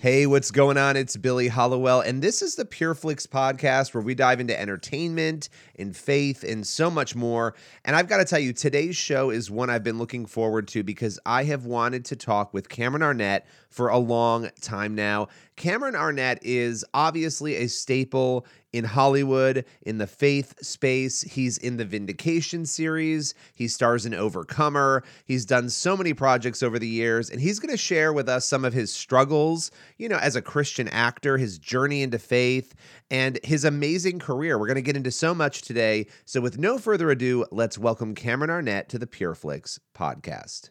Hey, what's going on? It's Billy Hollowell, and this is the PureFlix Podcast, where we dive into entertainment and faith and so much more. And I've got to tell you, today's show is one I've been looking forward to because I have wanted to talk with Cameron Arnett for a long time now. Cameron Arnett is obviously a staple in Hollywood, in the faith space. He's in the Vindication series. He stars in Overcomer. He's done so many projects over the years, and he's going to share with us some of his struggles, you know, as a Christian actor, his journey into faith, and his amazing career. We're going to get into so much today. So with no further ado, let's welcome Cameron Arnett to the PureFlix Podcast.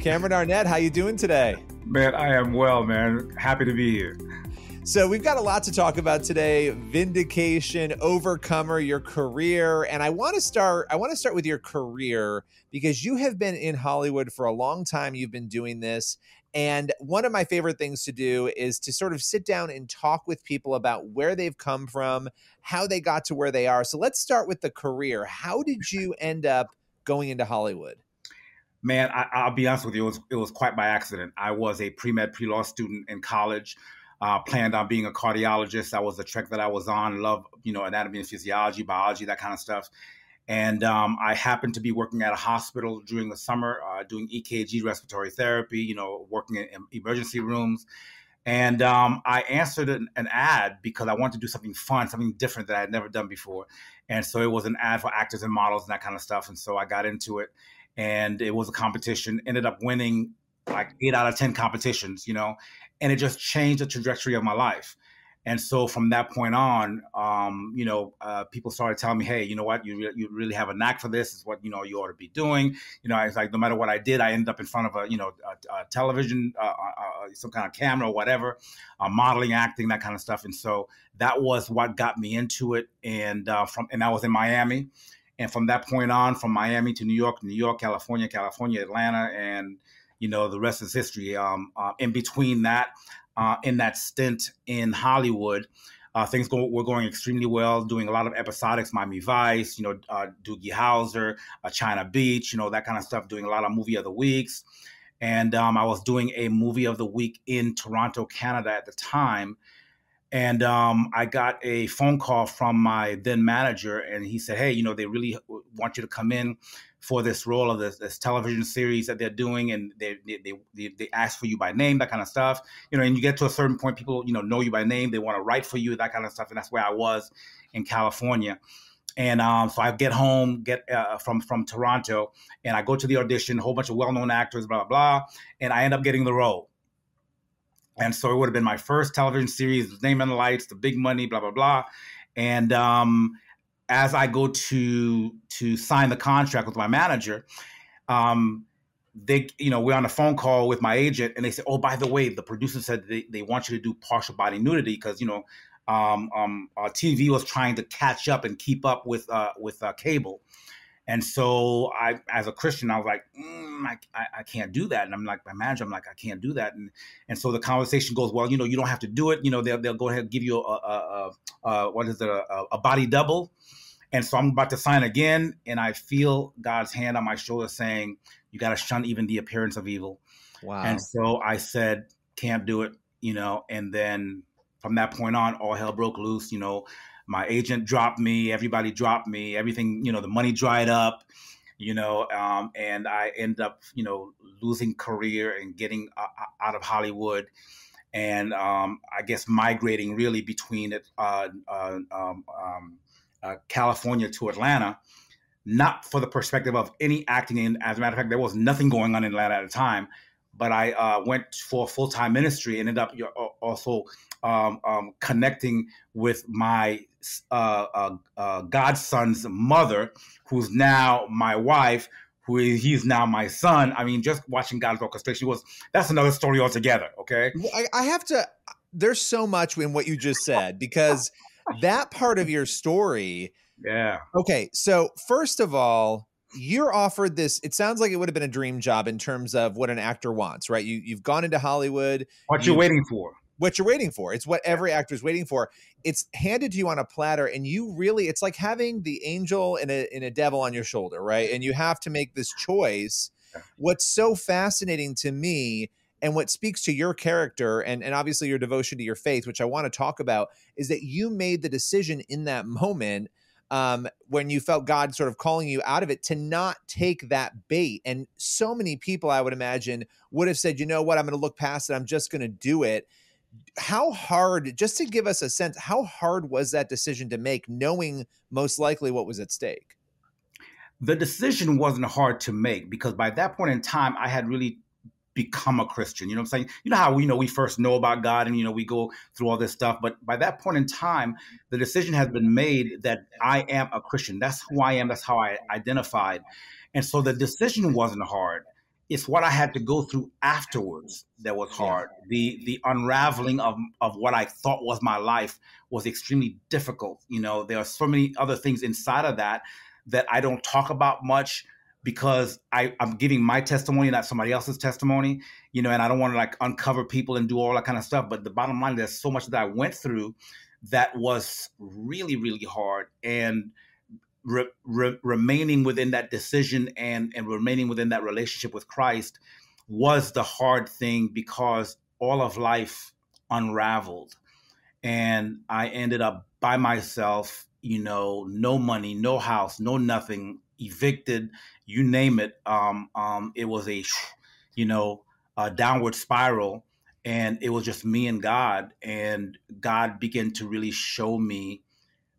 Cameron Arnett, how you doing today? Man, I am well, man. Happy to be here. So we've got a lot to talk about today: Vindication, Overcomer, your career. And I want to start with your career, because you have been in Hollywood for a long time. You've been doing this. And one of my favorite things to do is to sort of sit down and talk with people about where they've come from, how they got to where they are. So let's start with the career. How did you end up going into Hollywood? Man, I'll be honest with you. It was quite by accident. I was a pre-med, pre-law student in college. Planned on being a cardiologist. That was the trek that I was on. Love, you know, anatomy and physiology, biology, that kind of stuff. And I happened to be working at a hospital during the summer, doing EKG, respiratory therapy, you know, working in emergency rooms. And I answered an ad because I wanted to do something fun, something different that I had never done before. And so it was an ad for actors and models and that kind of stuff. And so I got into it, and it was a competition. Ended up winning like 8 out of 10 competitions, you know, and it just changed the trajectory of my life. And so from that point on, you know, people started telling me, hey, you know what, you really have a knack for this. It's what, you know, you ought to be doing. You know, it's like, no matter what I did, I ended up in front of a television, some kind of camera or whatever, modeling, acting, that kind of stuff. And so that was what got me into it. And I was in Miami. And from that point on, from Miami to New York, California, Atlanta, and you know, the rest is history. In between that, in that stint in Hollywood, things were going extremely well, doing a lot of episodics, Miami Vice, you know, Doogie Howser, China Beach, you know, that kind of stuff, doing a lot of movie of the weeks. And I was doing a movie of the week in Toronto, Canada at the time. And I got a phone call from my then manager, and he said, hey, you know, they really want you to come in for this role of this television series that they're doing, and they ask for you by name, that kind of stuff, you know. And you get to a certain point, people, you know you by name, they want to write for you, that kind of stuff. And that's where I was in California. And so I get home, from Toronto, and I go to the audition, a whole bunch of well-known actors, blah, blah, blah, and I end up getting the role. And so it would have been my first television series, name and lights, the big money, blah, blah, blah. And as I go to sign the contract with my manager, we're on a phone call with my agent, and they said, oh, by the way, the producer said they want you to do partial body nudity because, you know, TV was trying to catch up and keep up with cable. And so I, as a Christian, I was like, I can't do that. And I'm like, my manager, I can't do that. And so the conversation goes, well, you know, you don't have to do it. You know, they'll go ahead and give you a body double. And so I'm about to sign again. And I feel God's hand on my shoulder saying, you got to shun even the appearance of evil. Wow. And so I said, can't do it, you know. And then from that point on, all hell broke loose, you know. My agent dropped me, everybody dropped me, everything, you know, the money dried up, you know, and I ended up, you know, losing career and getting out of Hollywood, and I guess migrating really between California to Atlanta, not for the perspective of any acting. And as a matter of fact, there was nothing going on in Atlanta at the time. But I went for full-time ministry and ended up also connecting with my godson's mother, who's now my wife, he's now my son. I mean, just watching God's orchestration that's another story altogether, okay? I have to, there's so much in what you just said, because that part of your story. Yeah. Okay. So first of all, you're offered this, it sounds like it would have been a dream job in terms of what an actor wants, right? You've gone into Hollywood. What you're waiting for. What you're waiting for. It's what every actor is waiting for. It's handed to you on a platter, and you really, it's like having the angel and a devil on your shoulder, right? And you have to make this choice. What's so fascinating to me, and what speaks to your character and obviously your devotion to your faith, which I want to talk about, is that you made the decision in that moment when you felt God sort of calling you out of it to not take that bait. And so many people, I would imagine, would have said, you know what, I'm going to look past it. I'm just going to do it. How hard, just to give us a sense, how hard was that decision to make, knowing most likely what was at stake? The decision wasn't hard to make, because by that point in time, I had really become a Christian. You know what I'm saying? You know how we first know about God, and we go through all this stuff. But by that point in time, the decision has been made that I am a Christian. That's who I am. That's how I identified. And so the decision wasn't hard. It's what I had to go through afterwards that was hard. The unraveling of what I thought was my life was extremely difficult. You know, there are so many other things inside of that I don't talk about much, because I'm giving my testimony, not somebody else's testimony, and I don't want to uncover people and do all that kind of stuff. But the bottom line, there's so much that I went through that was really, really hard. And remaining within that decision and remaining within that relationship with Christ was the hard thing, because all of life unraveled. And I ended up by myself, no money, no house, no nothing, evicted, you name it. It was a downward spiral, and it was just me and God. And God began to really show me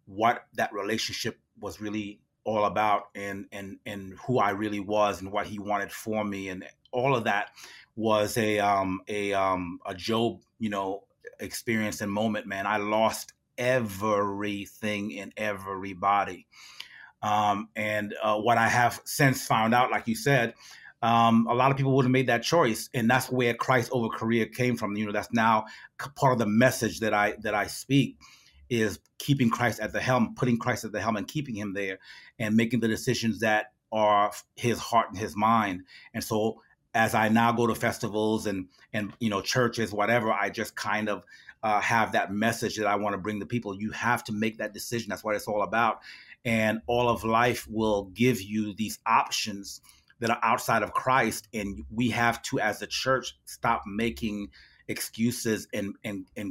what that relationship was really all about, and who I really was, and what He wanted for me, and all of that was a Job, experience and moment. Man, I lost everything and everybody. What I have since found out, like you said, a lot of people would have made that choice, and that's where Christ over career came from. That's now part of the message that I speak, is keeping Christ at the helm, putting Christ at the helm, and keeping Him there, and making the decisions that are His heart and His mind. And so, as I now go to festivals and churches, whatever, I just kind of have that message that I want to bring to people. You have to make that decision. That's what it's all about. And all of life will give you these options that are outside of Christ. And we have to, as a church, stop making excuses and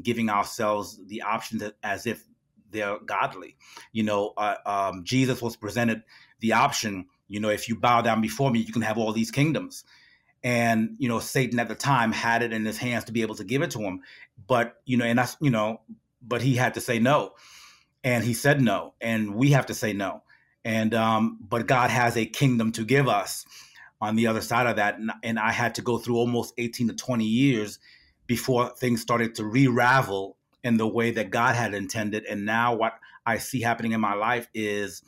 giving ourselves the options as if they're godly. Jesus was presented the option, if you bow down before me, you can have all these kingdoms. And, Satan at the time had it in his hands to be able to give it to him. But, but he had to say no. And he said no, and we have to say no. And but God has a kingdom to give us on the other side of that. And I had to go through almost 18 to 20 years before things started to re-ravel in the way that God had intended. And now what I see happening in my life is,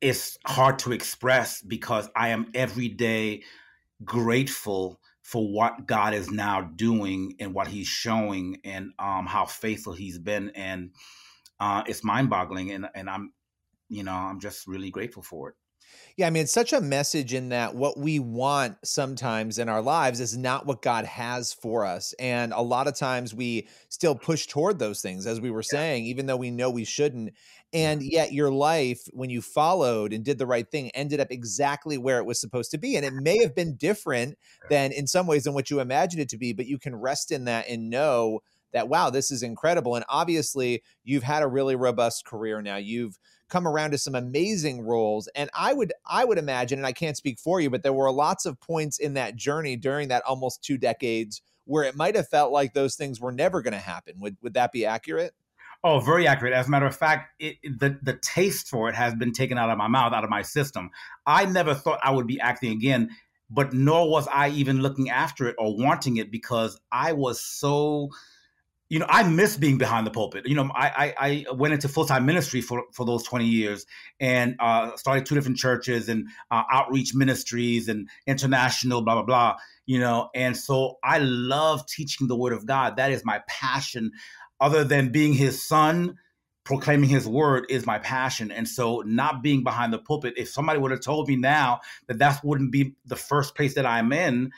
it's hard to express, because I am every day grateful for what God is now doing and what He's showing, and how faithful He's been. And it's mind-boggling, and I'm, I'm just really grateful for it. Yeah, I mean, it's such a message in that what we want sometimes in our lives is not what God has for us. And a lot of times we still push toward those things, as we were saying, even though we know we shouldn't. And yet your life, when you followed and did the right thing, ended up exactly where it was supposed to be. And it may have been different than in some ways than what you imagined it to be, but you can rest in that and know that, wow, this is incredible. And obviously you've had a really robust career now. You've come around to some amazing roles. And I would imagine, and I can't speak for you, but there were lots of points in that journey during that almost 2 decades where it might have felt like those things were never going to happen. Would that be accurate? Oh, very accurate. As a matter of fact, the taste for it has been taken out of my mouth, out of my system. I never thought I would be acting again, but nor was I even looking after it or wanting it, because I was so you know, I miss being behind the pulpit. You know, I went into full-time ministry for those 20 years and started two different churches and outreach ministries and international, blah, blah, blah, you know. And so I love teaching the word of God. That is my passion. Other than being his son, proclaiming his word is my passion. And so not being behind the pulpit, if somebody would have told me now that that wouldn't be the first place that I'm in,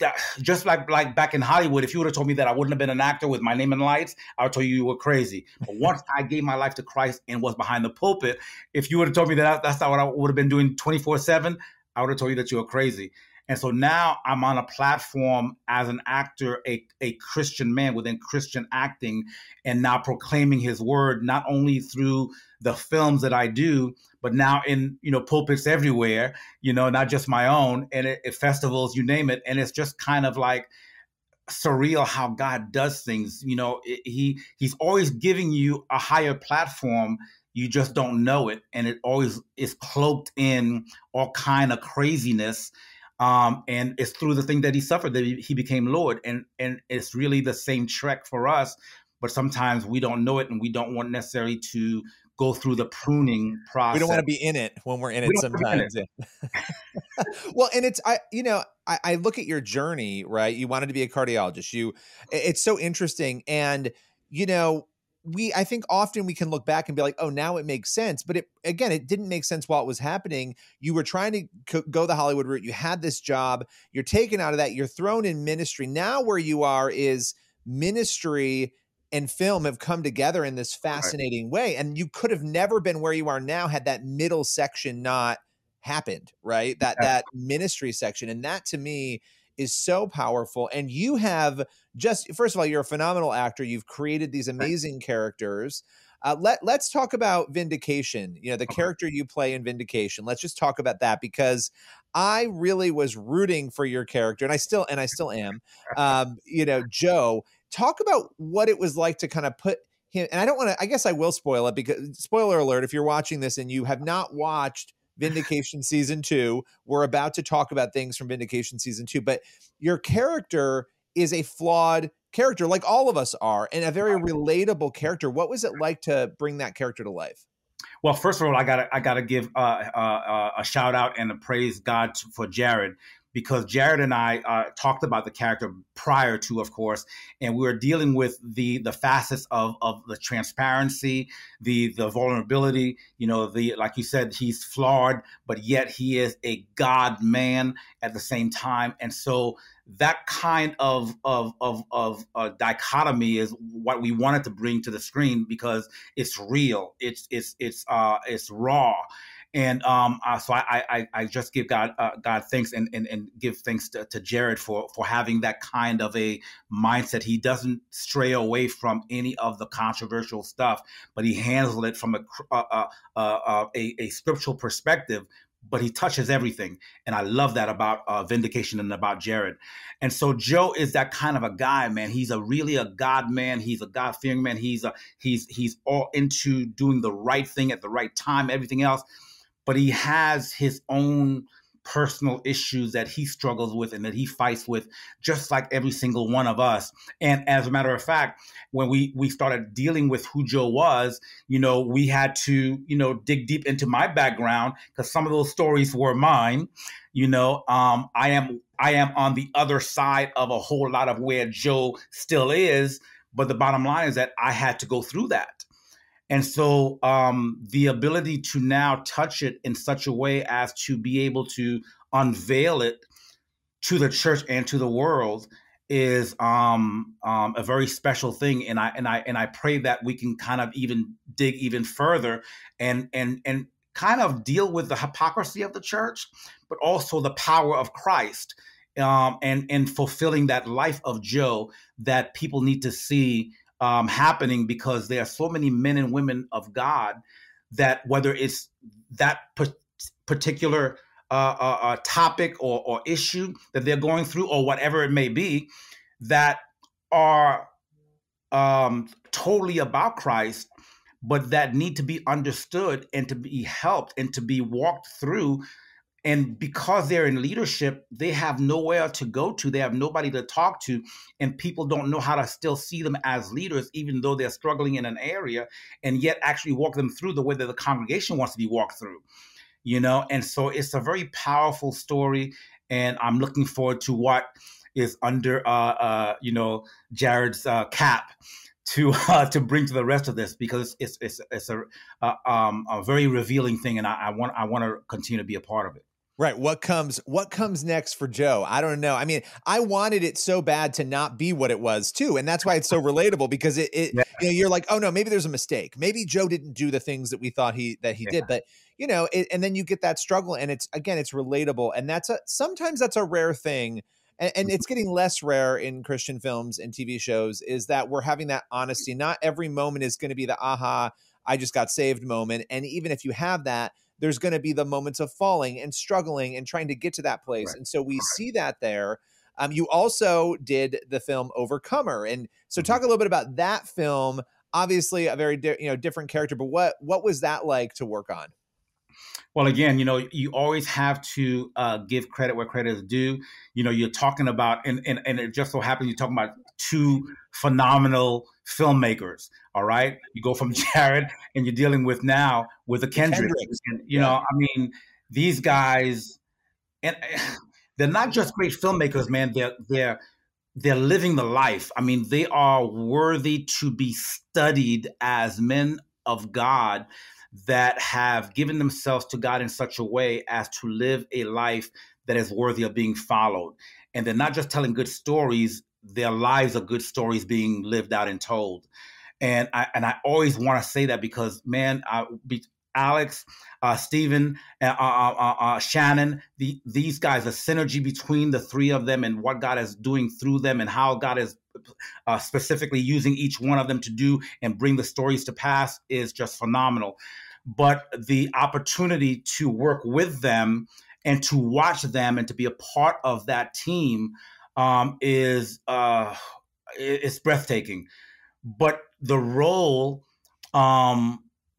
that, just like back in Hollywood, if you would have told me that I wouldn't have been an actor with my name in lights, I would tell you you were crazy. But once I gave my life to Christ and was behind the pulpit, if you would have told me that that's not what I would have been doing 24/7, I would have told you that you were crazy. And so now I'm on a platform as an actor, a Christian man within Christian acting, and now proclaiming his word, not only through the films that I do, but now in, you know, pulpits everywhere, you know, not just my own, and at festivals, you name it. And it's just kind of like surreal how God does things. You know, he's always giving you a higher platform. You just don't know it. And it always is cloaked in all kind of craziness. And it's through the thing that he suffered that he became Lord. And it's really the same trek for us, but sometimes we don't know it and we don't want necessarily to go through the pruning process. We don't want to be in it when we're in it sometimes. Well, and it's, I look at your journey, right? You wanted to be a cardiologist. It's so interesting. And, you know, I think often we can look back and be like, oh, now it makes sense. But it didn't make sense while it was happening. You were trying to go the Hollywood route. You had this job. You're taken out of that. You're thrown in ministry. Now where you are is ministry and film have come together in this fascinating way. And you could have never been where you are now had that middle section not happened, right? That ministry section. And that to me is so powerful. And you have first of all, you're a phenomenal actor. You've created these amazing characters. Let's talk about Vindication, you know, the character you play in Vindication. Let's just talk about that, because I really was rooting for your character, and I still am, you know, Joe. Talk about what it was like to kind of put him, and I guess I will spoil it, because spoiler alert, if you're watching this and you have not watched Vindication season 2, we're about to talk about things from Vindication season 2, but your character is a flawed character, like all of us are, and a very relatable character. What was it like to bring that character to life? Well, first of all, I gotta give a shout out and a praise God for Jared, because Jared and I talked about the character prior to, of course, and we were dealing with the facets of the transparency, the vulnerability, you know, like you said, he's flawed, but yet he is a God man at the same time. And so that kind of dichotomy is what we wanted to bring to the screen, because it's real, it's raw, and so I just give God thanks and give thanks to Jared for having that kind of a mindset. He doesn't stray away from any of the controversial stuff, but he handles it from a scriptural perspective. But he touches everything. And I love that about Vindication and about Jared. And so Joe is that kind of a guy, man. He's really a God man. He's a God-fearing man. He's all into doing the right thing at the right time, everything else. But he has his own personal issues that he struggles with and that he fights with, just like every single one of us. And as a matter of fact, when we started dealing with who Joe was, you know, we had to, you know, dig deep into my background, because some of those stories were mine. You know, I am on the other side of a whole lot of where Joe still is, but the bottom line is that I had to go through that. And so the ability to now touch it in such a way as to be able to unveil it to the church and to the world is a very special thing. And I pray that we can kind of even dig even further and kind of deal with the hypocrisy of the church, but also the power of Christ and fulfilling that life of Joe that people need to see happening, because there are so many men and women of God that, whether it's that particular topic or issue that they're going through or whatever it may be, that are totally about Christ, but that need to be understood and to be helped and to be walked through And because they're in leadership, they have nowhere to go to. They have nobody to talk to. And people don't know how to still see them as leaders, even though they're struggling in an area, and yet actually walk them through the way that the congregation wants to be walked through, you know? And so it's a very powerful story. And I'm looking forward to what is under, you know, Jared's cap to bring to the rest of this, because it's a very revealing thing, and I want to continue to be a part of it. Right. What comes next for Joe? I don't know. I mean, I wanted it so bad to not be what it was too. And that's why it's so relatable, because it yeah. you know, you're like, oh no, maybe there's a mistake. Maybe Joe didn't do the things that we thought he yeah. did, but you know, and then you get that struggle, and it's, again, it's relatable. And sometimes that's a rare thing. And it's getting less rare in Christian films and TV shows, is that we're having that honesty. Not every moment is going to be the, aha, I just got saved moment. And even if you have that, there's going to be the moments of falling and struggling and trying to get to that place. Right. And so we see that there. You also did the film Overcomer. And so talk a little bit about that film. Obviously a very different character, but what was that like to work on? Well, again, you know, you always have to give credit where credit is due. You know, you're talking about, and it just so happens you're talking about two phenomenal filmmakers, all right? You go from Jared, and you're dealing with now with a Kendrick. And, you know, I mean, these guys, and they're not just great filmmakers, man. They're living the life. I mean, they are worthy to be studied as men of God that have given themselves to God in such a way as to live a life that is worthy of being followed. And they're not just telling good stories, their lives are good stories being lived out and told. And I always want to say that, because, man, Alex, Steven, Shannon, these guys, the synergy between the three of them and what God is doing through them and how God is specifically using each one of them to do and bring the stories to pass is just phenomenal. But the opportunity to work with them and to watch them and to be a part of that team is breathtaking. But the role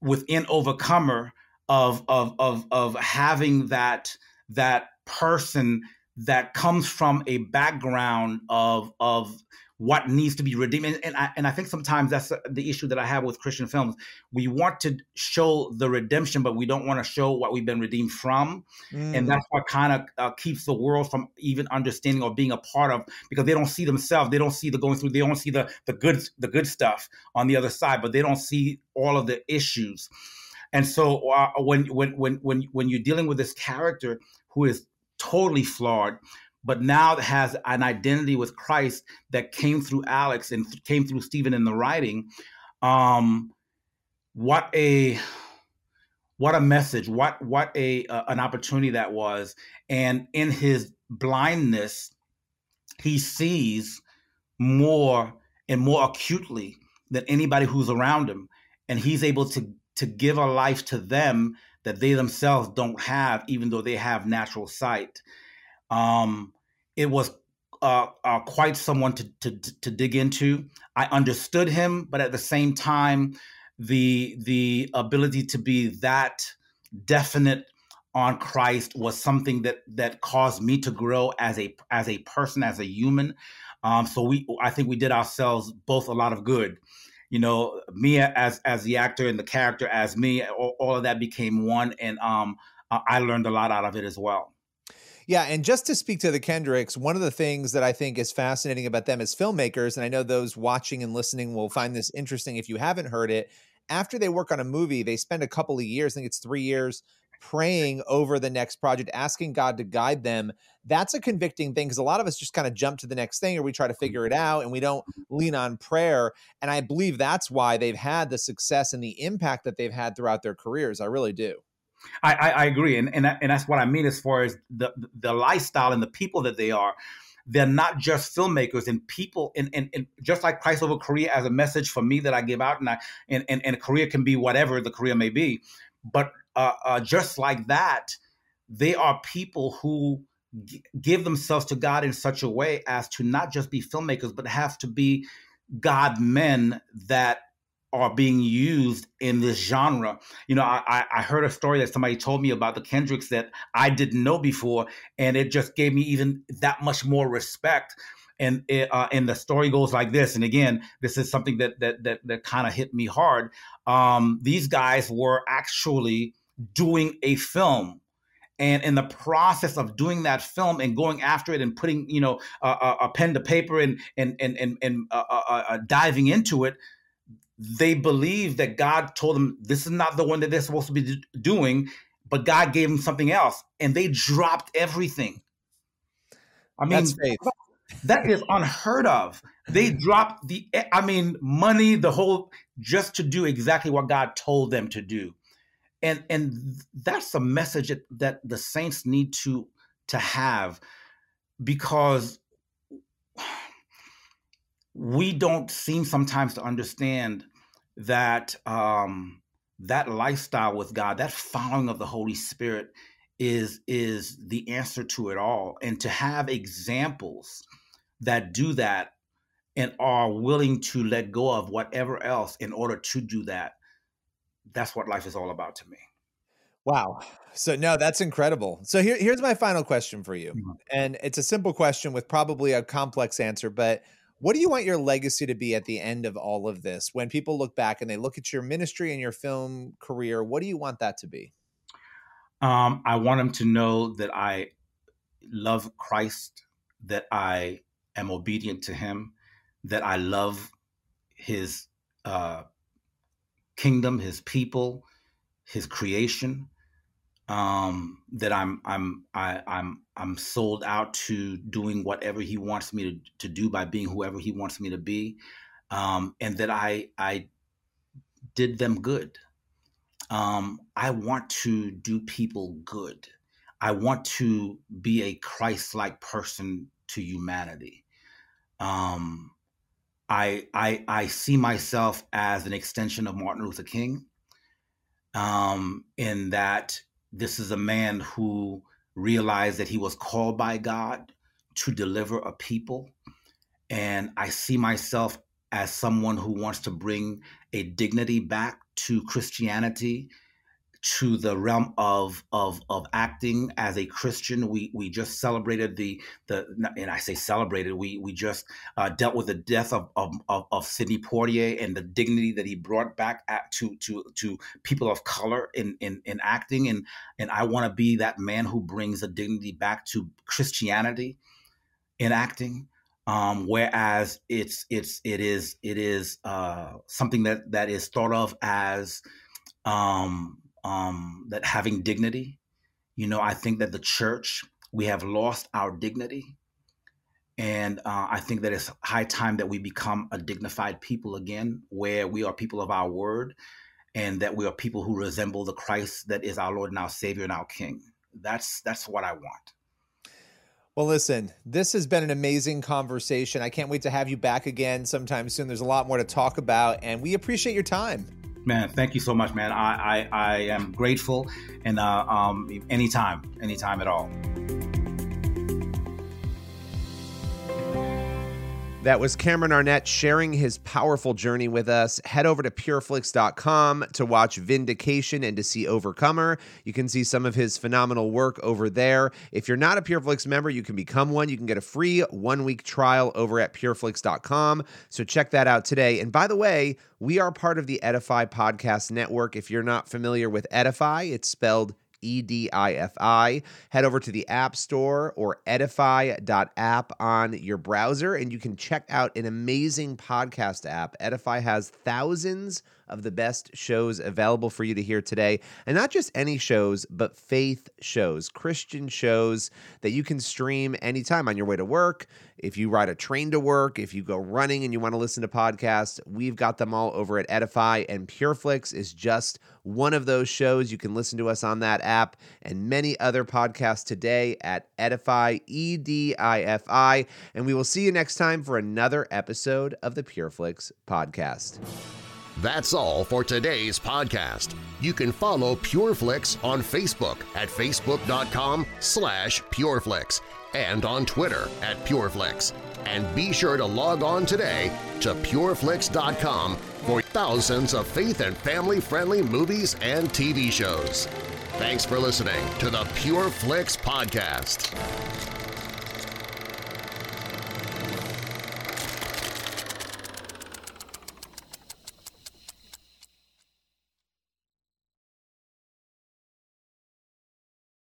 within Overcomer of having that person that comes from a background of what needs to be redeemed. And I think sometimes that's the issue that I have with Christian films. We want to show the redemption, but we don't want to show what we've been redeemed from. Mm. And that's what kind of keeps the world from even understanding or being a part of, because they don't see themselves. They don't see the going through. They don't see the good stuff on the other side, but they don't see all of the issues. And so when you're dealing with this character who is totally flawed, but now has an identity with Christ that came through Alex and came through Stephen in the writing. What a message! What an opportunity that was! And in his blindness, he sees more and more acutely than anybody who's around him, and he's able to give a life to them that they themselves don't have, even though they have natural sight. It was quite someone to dig into. I understood him, but at the same time, the ability to be that definite on Christ was something that caused me to grow as a person, as a human. So I think we did ourselves both a lot of good. You know, me as the actor and the character as me, all of that became one, and I learned a lot out of it as well. Yeah, and just to speak to the Kendricks, one of the things that I think is fascinating about them as filmmakers, and I know those watching and listening will find this interesting if you haven't heard it, after they work on a movie, they spend a couple of years, I think it's 3 years, praying over the next project, asking God to guide them. That's a convicting thing, because a lot of us just kind of jump to the next thing, or we try to figure it out and we don't lean on prayer. And I believe that's why they've had the success and the impact that they've had throughout their careers. I really do. I agree. And that's what I mean as far as the lifestyle and the people that they are. They're not just filmmakers and people, and just like Christ over career as a message for me that I give out, and a career can be whatever the career may be. But just like that, they are people who give themselves to God in such a way as to not just be filmmakers, but have to be God men that are being used in this genre. You know, I heard a story that somebody told me about the Kendricks that I didn't know before, and it just gave me even that much more respect. And it, and the story goes like this. And again, this is something that kind of hit me hard. These guys were actually doing a film. And in the process of doing that film and going after it and putting, you know, a pen to paper and diving into it, they believed that God told them this is not the one that they're supposed to be doing, but God gave them something else, and they dropped everything. I mean, that is unheard of. They dropped money, the whole, just to do exactly what God told them to do. And that's the message that the saints need to have, because we don't seem sometimes to understand that that lifestyle with God, that following of the Holy Spirit is the answer to it all. And to have examples that do that and are willing to let go of whatever else in order to do that, that's what life is all about to me. Wow. So no, that's incredible. So here's my final question for you. Mm-hmm. And it's a simple question with probably a complex answer, but what do you want your legacy to be at the end of all of this? When people look back and they look at your ministry and your film career, what do you want that to be? I want them to know that I love Christ, that I am obedient to him, that I love his, kingdom, his people, his creation, that I'm sold out to doing whatever he wants me to do by being whoever he wants me to be, and that I did them good. I want to do people good. I want to be a Christ-like person to humanity. I see myself as an extension of Martin Luther King, in that this is a man who realized that he was called by God to deliver a people. And I see myself as someone who wants to bring a dignity back to Christianity, to the realm of acting as a Christian. We just celebrated we just dealt with the death of Sidney Poitier and the dignity that he brought back to people of color in acting. And I want to be that man who brings the dignity back to Christianity in acting. Whereas it is something that is thought of as, that having dignity. You know, I think that the church, we have lost our dignity. And I think that it's high time that we become a dignified people again, where we are people of our word, and that we are people who resemble the Christ that is our Lord and our Savior and our King. That's what I want. Well, listen, this has been an amazing conversation. I can't wait to have you back again sometime soon. There's a lot more to talk about, and we appreciate your time. Man, thank you so much, man. I am grateful, and anytime at all. That was Cameron Arnett sharing his powerful journey with us. Head over to pureflix.com to watch Vindication and to see Overcomer. You can see some of his phenomenal work over there. If you're not a PureFlix member, you can become one. You can get a free one-week trial over at pureflix.com. So check that out today. And by the way, we are part of the Edify Podcast Network. If you're not familiar with Edify, it's spelled EDIFI. Head over to the App Store or edify.app on your browser, and you can check out an amazing podcast app. Edify has thousands of the best shows available for you to hear today. And not just any shows, but faith shows, Christian shows that you can stream anytime on your way to work. If you ride a train to work, if you go running and you want to listen to podcasts, we've got them all over at Edify, and PureFlix is just one of those shows. You can listen to us on that app and many other podcasts today at Edify, E-D-I-F-I. And we will see you next time for another episode of the PureFlix Podcast. That's all for today's podcast. You can follow PureFlix on Facebook at facebook.com/PureFlix and on Twitter at PureFlix. And be sure to log on today to PureFlix.com for thousands of faith and family-friendly movies and TV shows. Thanks for listening to the PureFlix Podcast.